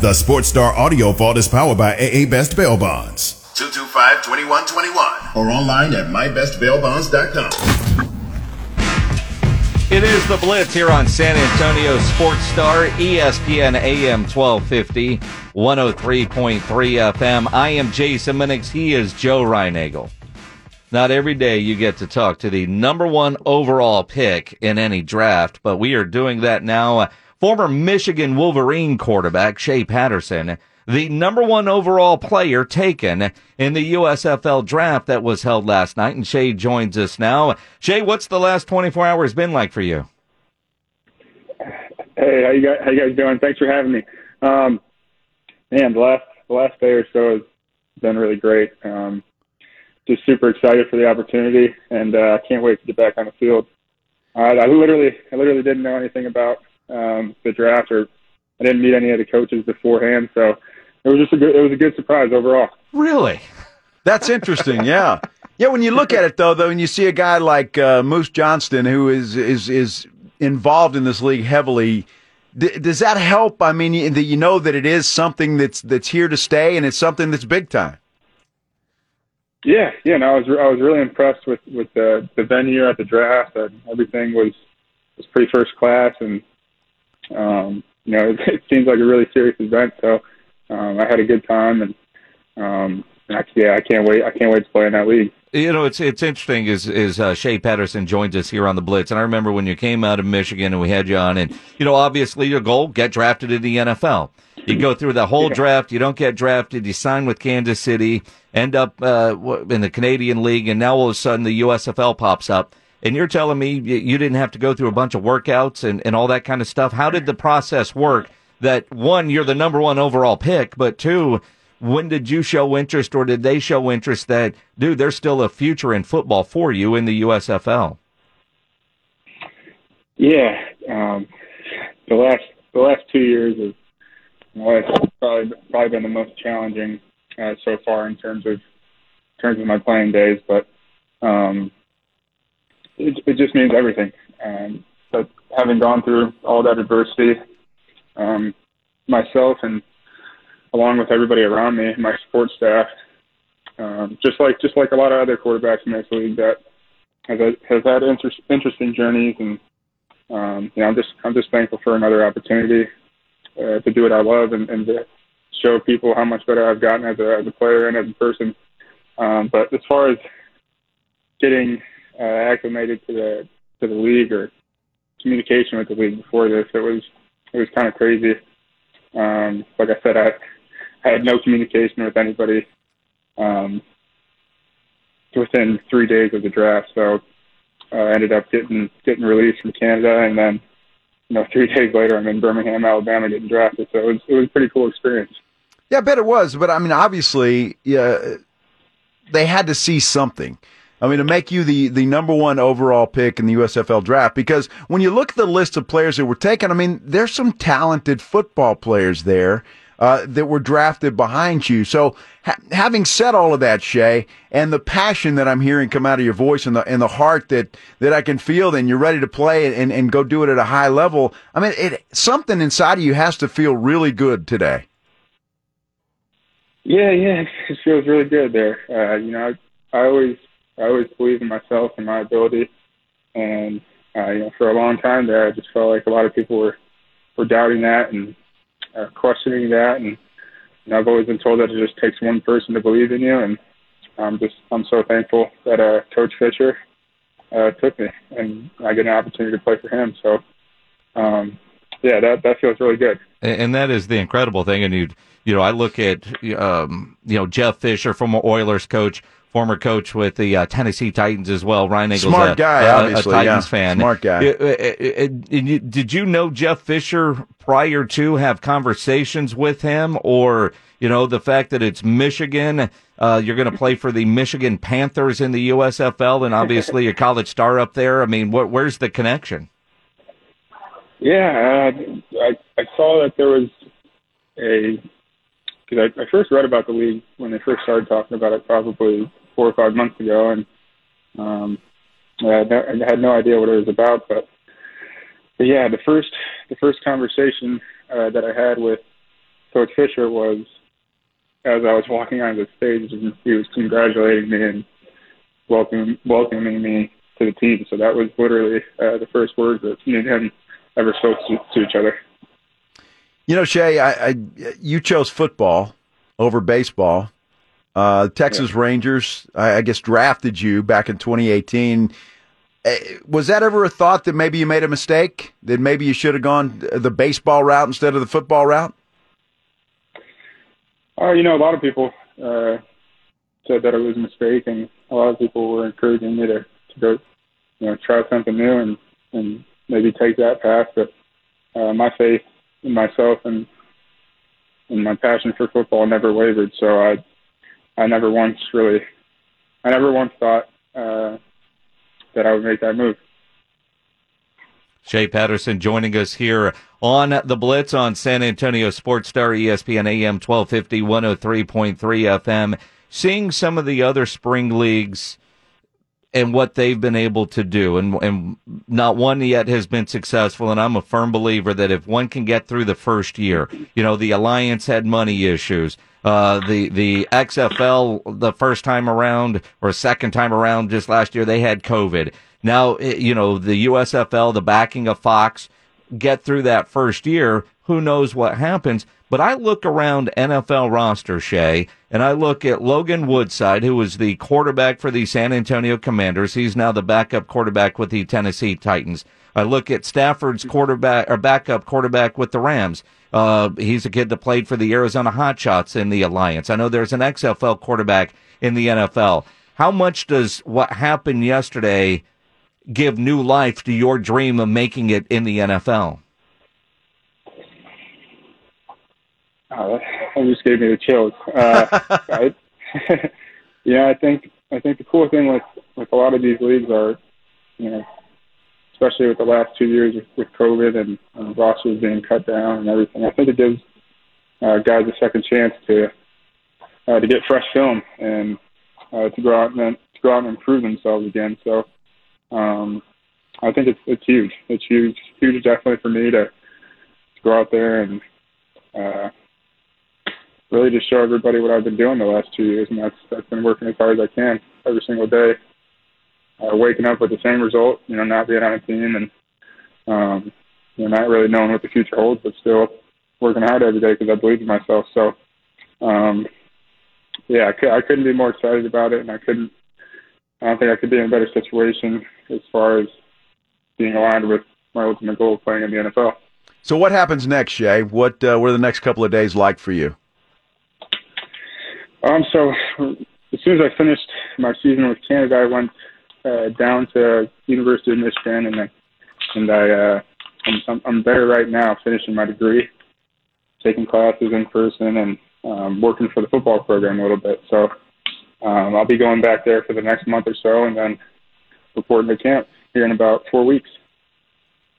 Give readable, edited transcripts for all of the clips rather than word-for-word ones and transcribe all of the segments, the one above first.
The Sports Star Audio Vault is powered by AA Best Bail Bonds. 225-2121 or online at mybestbailbonds.com. It is The Blitz here on San Antonio Sports Star, ESPN AM 1250, 103.3 FM. I am Jason Minix. He is Joe Reinagle. Not every day you get to talk to the #1 overall pick in any draft, but we are doing that now. Former Michigan Wolverine quarterback Shea Patterson, the #1 overall player taken in the USFL draft that was held last night, and Shea joins us now. Shea, what's the last 24 hours been like for you? Hey, how you guys doing? Thanks for having me. Man, the last day or so has been really great. Just super excited for the opportunity, and I can't wait to get back on the field. I literally didn't know anything about the draft, or I didn't meet any of the coaches beforehand, so it was a good surprise overall. Really? That's interesting. Yeah. Yeah. When you look at it though, and you see a guy like Moose Johnston, who is involved in this league heavily, does that help? I mean, you know that it is something that's here to stay, and it's something that's big time. Yeah. Yeah. And I was really impressed with the venue at the draft. Everything was pretty first class, and it seems like a really serious event, so I had a good time, and I can't wait to play in that league. You know, it's interesting is Shea Patterson joins us here on The Blitz, and I remember when you came out of Michigan and we had you on, and obviously your goal, get drafted in the NFL. You go through the whole draft, you don't get drafted, you sign with Kansas City, end up in the Canadian League, and now all of a sudden the USFL pops up. And you're telling me you didn't have to go through a bunch of workouts and all that kind of stuff. How did the process work that, one, you're the #1 overall pick, but two, when did you show interest, or did they show interest that, dude, there's still a future in football for you in the USFL? Yeah. The last 2 years has probably been the most challenging so far in terms of my playing days, but It just means everything. But having gone through all that adversity, myself and along with everybody around me, my support staff, just like a lot of other quarterbacks in this league that has had interesting journeys, and I'm just thankful for another opportunity to do what I love and to show people how much better I've gotten as a player and as a person. But as far as getting acclimated to the league or communication with the league before this, it was kind of crazy. Like I said, I had no communication with anybody within 3 days of the draft, so I ended up getting released from Canada, and then 3 days later I'm in Birmingham, Alabama, getting drafted. So it was a pretty cool experience. Yeah, I bet it was. But I mean, obviously, yeah, they had to see something. I mean, to make you the #1 overall pick in the USFL draft, because when you look at the list of players that were taken, I mean, there's some talented football players there that were drafted behind you. So having said all of that, Shea, and the passion that I'm hearing come out of your voice and the heart that I can feel, then you're ready to play and go do it at a high level. I mean, something inside of you has to feel really good today. Yeah, it feels really good there. I always believed in myself and my ability, and for a long time there, I just felt like a lot of people were doubting that and questioning that, and I've always been told that it just takes one person to believe in you, and I'm so thankful that Coach Fisher took me, and I get an opportunity to play for him. So, yeah, that feels really good. And that is the incredible thing. And I look at Jeff Fisher, former Oilers coach, former coach with the Tennessee Titans as well. Ryan Eagle's smart guy, obviously, a Titans fan. Smart guy. Did you know Jeff Fisher prior to have conversations with him, or you know the fact that it's Michigan, you're going to play for the Michigan Panthers in the USFL, and obviously a college star up there? I mean, where's the connection? Yeah, I saw that there was a. Because I first read about the league when they first started talking about it probably 4 or 5 months ago, and I had no idea what it was about. But yeah, the first conversation that I had with Coach Fisher was as I was walking onto the stage, and he was congratulating me and welcoming me to the team. So that was literally the first words that me and him ever spoke to each other. You know, Shea, you chose football over baseball. Texas Rangers, I guess, drafted you back in 2018. Was that ever a thought that maybe you made a mistake, that maybe you should have gone the baseball route instead of the football route? You know, a lot of people said that it was a mistake, and a lot of people were encouraging me to go, you know, try something new and maybe take that path. But my faith in myself and my passion for football never wavered, so I never once thought that I would make that move. Shea Patterson joining us here on The Blitz on San Antonio Sports Star, ESPN AM 1250, 103.3 FM. Seeing some of the other spring leagues and what they've been able to do, and not one yet has been successful, and I'm a firm believer that if one can get through the first year, you know, the Alliance had money issues. The XFL the first time around, or second time around just last year, they had COVID. Now, you know, the USFL, the backing of Fox, get through that first year, who knows what happens. But I look around NFL roster, Shea, and I look at Logan Woodside, who was the quarterback for the San Antonio Commanders. He's now the backup quarterback with the Tennessee Titans. I look at Stafford's backup quarterback with the Rams. He's a kid that played for the Arizona Hotshots in the Alliance. I know there's an XFL quarterback in the NFL. How much does what happened yesterday give new life to your dream of making it in the NFL? Oh, that just gave me the chills. Yeah, I think the cool thing with a lot of these leagues are, you know, especially with the last 2 years with COVID and rosters being cut down and everything, I think it gives guys a second chance to get fresh film and to go out and improve themselves again. So I think it's huge. It's huge definitely for me to go out there and really just show everybody what I've been doing the last 2 years, and that's been working as hard as I can every single day, waking up with the same result, you know, not being on a team and you know, not really knowing what the future holds, but still working hard every day because I believe in myself. So, yeah, I couldn't be more excited about it, and I don't think I could be in a better situation as far as being aligned with my ultimate goal of playing in the NFL. So what happens next, Shea? What are the next couple of days like for you? So as soon as I finished my season with Canada, I went down to University of Michigan, and I'm there right now, finishing my degree, taking classes in person, and working for the football program a little bit. So I'll be going back there for the next month or so, and then reporting to camp here in about 4 weeks.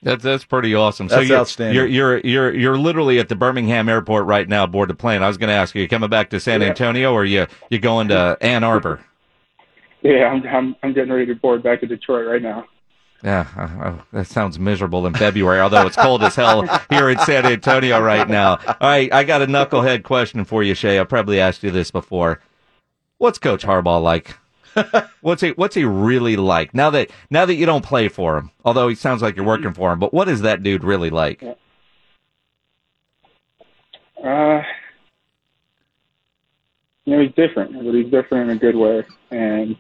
That's pretty awesome. That's outstanding. You're literally at the Birmingham airport right now, aboard the plane. I was going to ask you, coming back to San Antonio, or you going to Ann Arbor? Yeah, I'm getting ready to board back to Detroit right now. Yeah, that sounds miserable in February. Although it's cold as hell here in San Antonio right now. All right, I got a knucklehead question for you, Shea. I probably asked you this before. What's Coach Harbaugh like? What's he really like now that you don't play for him? Although he sounds like you're working for him, but what is that dude really like? You know, he's different, but he's different in a good way. And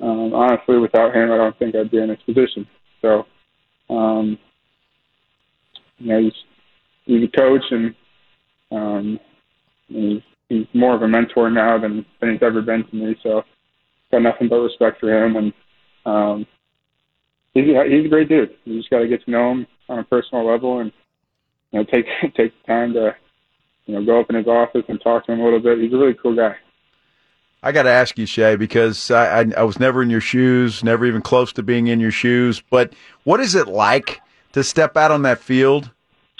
honestly, without him, I don't think I'd be in this position. So, you know, he's a coach, and he's more of a mentor now than he's ever been to me. So. got nothing but respect for him, and he's a great dude. You just got to get to know him on a personal level, and you know, take the time to go up in his office and talk to him a little bit. He's a really cool guy. I got to ask you, Shea, because I was never in your shoes, never even close to being in your shoes. But what is it like to step out on that field,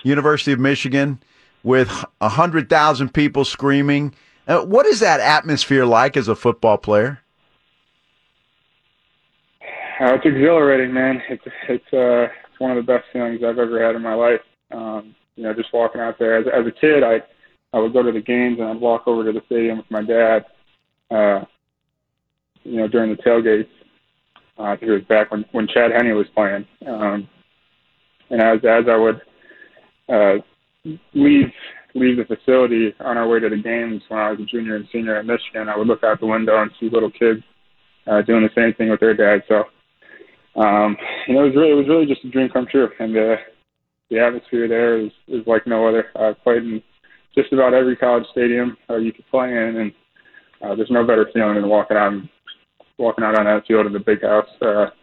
University of Michigan, with 100,000 people screaming? What is that atmosphere like as a football player? Oh, it's exhilarating, man. It's one of the best feelings I've ever had in my life. Just walking out there. As a kid, I would go to the games and I'd walk over to the stadium with my dad. During the tailgates, I think it was back when Chad Henne was playing. And as I would leave the facility on our way to the games when I was a junior and senior at Michigan, I would look out the window and see little kids doing the same thing with their dad. So, it was really just a dream come true. And the atmosphere there is like no other. I've played in just about every college stadium you could play in, and there's no better feeling than walking out on that field in the Big House,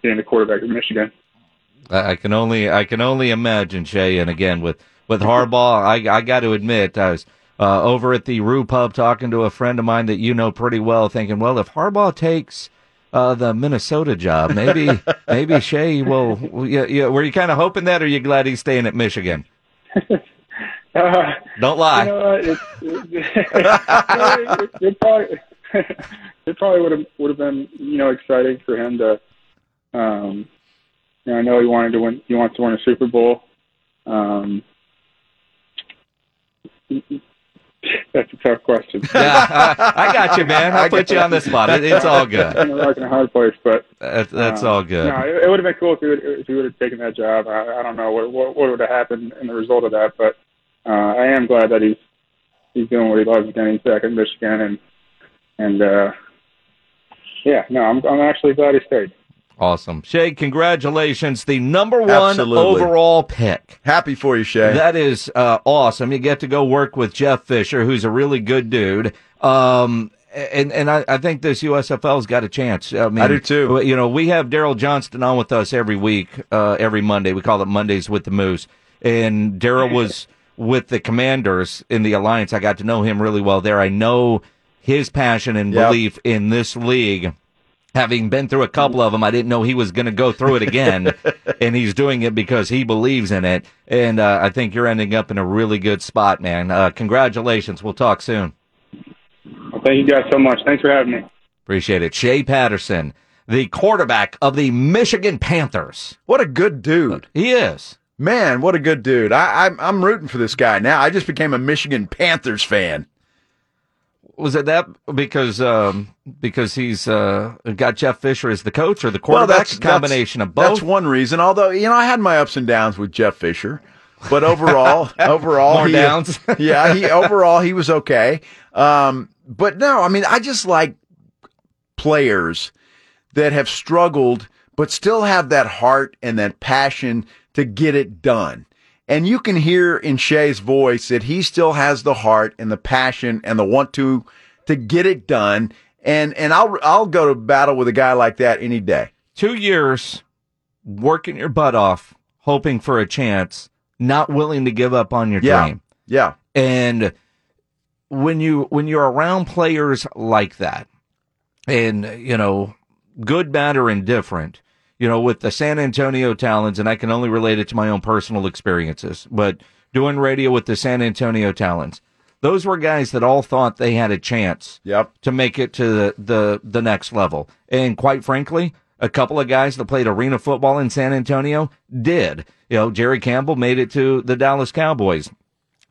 being the quarterback of Michigan. I can only imagine, Shea. And again, with Harbaugh, I got to admit, I was over at the Rue Pub talking to a friend of mine that you know pretty well, thinking, well, if Harbaugh takes the Minnesota job, maybe Shea will. Were you kind of hoping that, or are you glad he's staying at Michigan? Don't lie. It probably would have been exciting for him to. I know he wanted to win. He wants to win a Super Bowl. That's a tough question. Yeah, I got you, man. I'll put you on the spot. It's all good. I'm in a hard place, but that's all good. No, it would have been cool if he would have taken that job. I don't know what would have happened in the result of that, but. I am glad that he's doing what he loves again. He's back in Michigan, I'm actually glad he stayed. Awesome, Shea. Congratulations, the number one overall pick. Happy for you, Shea. That is awesome. You get to go work with Jeff Fisher, who's a really good dude. And I think this USFL's got a chance. I do too. We have Darryl Johnston on with us every week, every Monday. We call it Mondays with the Moose, and Darryl was. With the Commanders in the Alliance. I got to know him really well there. I know his passion and belief in this league. Having been through a couple of them, I didn't know he was going to go through it again, and he's doing it because he believes in it, and I think you're ending up in a really good spot, man. Congratulations. We'll talk soon. Well, thank you guys so much. Thanks for having me. Appreciate it. Shea Patterson, the quarterback of the Michigan Panthers. What a good dude. He is. Man, what a good dude. I'm rooting for this guy now. I just became a Michigan Panthers fan. Was it that because he's got Jeff Fisher as the coach or the quarterback? Well, that's a combination of both. That's one reason, although, I had my ups and downs with Jeff Fisher. But overall, more downs. Yeah, he was okay. But no, I just like players that have struggled but still have that heart and that passion to get it done. And you can hear in Shea's voice that he still has the heart and the passion and the want to get it done. And I'll go to battle with a guy like that any day. 2 years working your butt off, hoping for a chance, not willing to give up on your dream. Yeah. And when you're around players like that, and good, bad, or indifferent. With the San Antonio Talons, and I can only relate it to my own personal experiences, but doing radio with the San Antonio Talons, those were guys that all thought they had a chance to make it to the next level. And quite frankly, a couple of guys that played arena football in San Antonio did. Jerry Campbell made it to the Dallas Cowboys.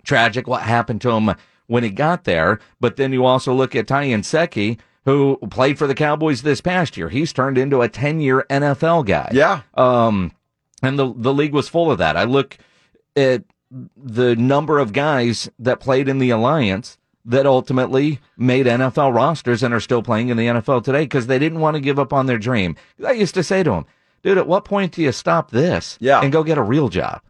Tragic what happened to him when he got there. But then you also look at Ty Nsekhe, who played for the Cowboys this past year. He's turned into a 10-year NFL guy. Yeah. And the league was full of that. I look at the number of guys that played in the Alliance that ultimately made NFL rosters and are still playing in the NFL today because they didn't want to give up on their dream. I used to say to them, dude, at what point do you stop this and go get a real job?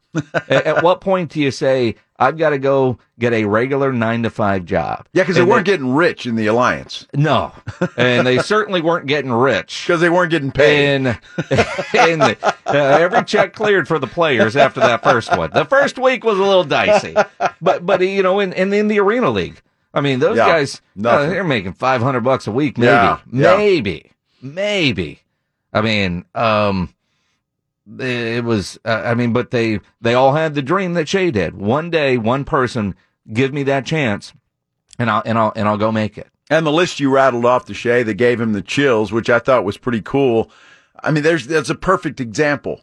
At what point do you say, I've got to go get a regular 9-to-5 job. Yeah, because they weren't getting rich in the Alliance. No, and they certainly weren't getting rich. Because they weren't getting paid. Every check cleared for the players after that first one. The first week was a little dicey. But you know, in the Arena League, I mean, those guys, they're making $500 a week, maybe. Yeah. Maybe. I mean, it was, but they all had the dream that Shea did. One day, one person, give me that chance, and I'll go make it. And the list you rattled off to Shea that gave him the chills, which I thought was pretty cool. I mean, that's a perfect example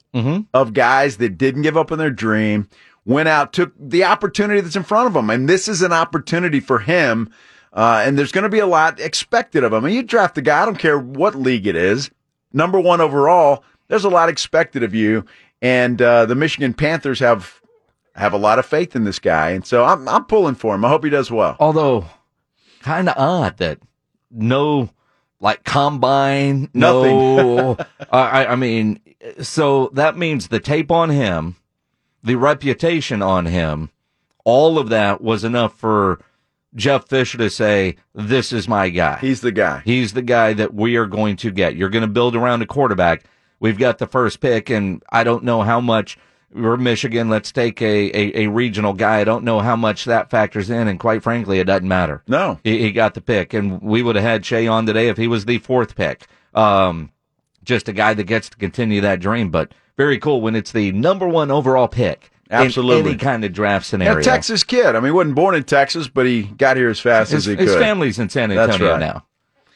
of guys that didn't give up on their dream, went out, took the opportunity that's in front of them. And this is an opportunity for him. And there's going to be a lot expected of him. I mean, you draft the guy, I don't care what league it is, number one overall. There's a lot expected of you, and the Michigan Panthers have a lot of faith in this guy, and so I'm pulling for him. I hope he does well. Although, kind of odd that combine, nothing. So that means the tape on him, the reputation on him, all of that was enough for Jeff Fisher to say, this is my guy. He's the guy. He's the guy that we are going to get. You're going to build around a quarterback. We've got the first pick, and I don't know how much we're Michigan. Let's take a regional guy. I don't know how much that factors in, and quite frankly, it doesn't matter. No. He got the pick, and we would have had Shea on today if he was the fourth pick. Just a guy that gets to continue that dream, but very cool when it's the number one overall pick. Absolutely. In any kind of draft scenario. A Texas kid. I mean, he wasn't born in Texas, but he got here as fast as he could. His family's in San Antonio now.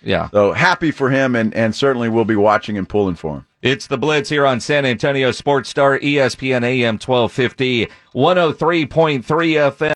Yeah. So happy for him, and certainly we'll be watching and pulling for him. It's the Blitz here on San Antonio Sports Star, ESPN AM 1250, 103.3 FM.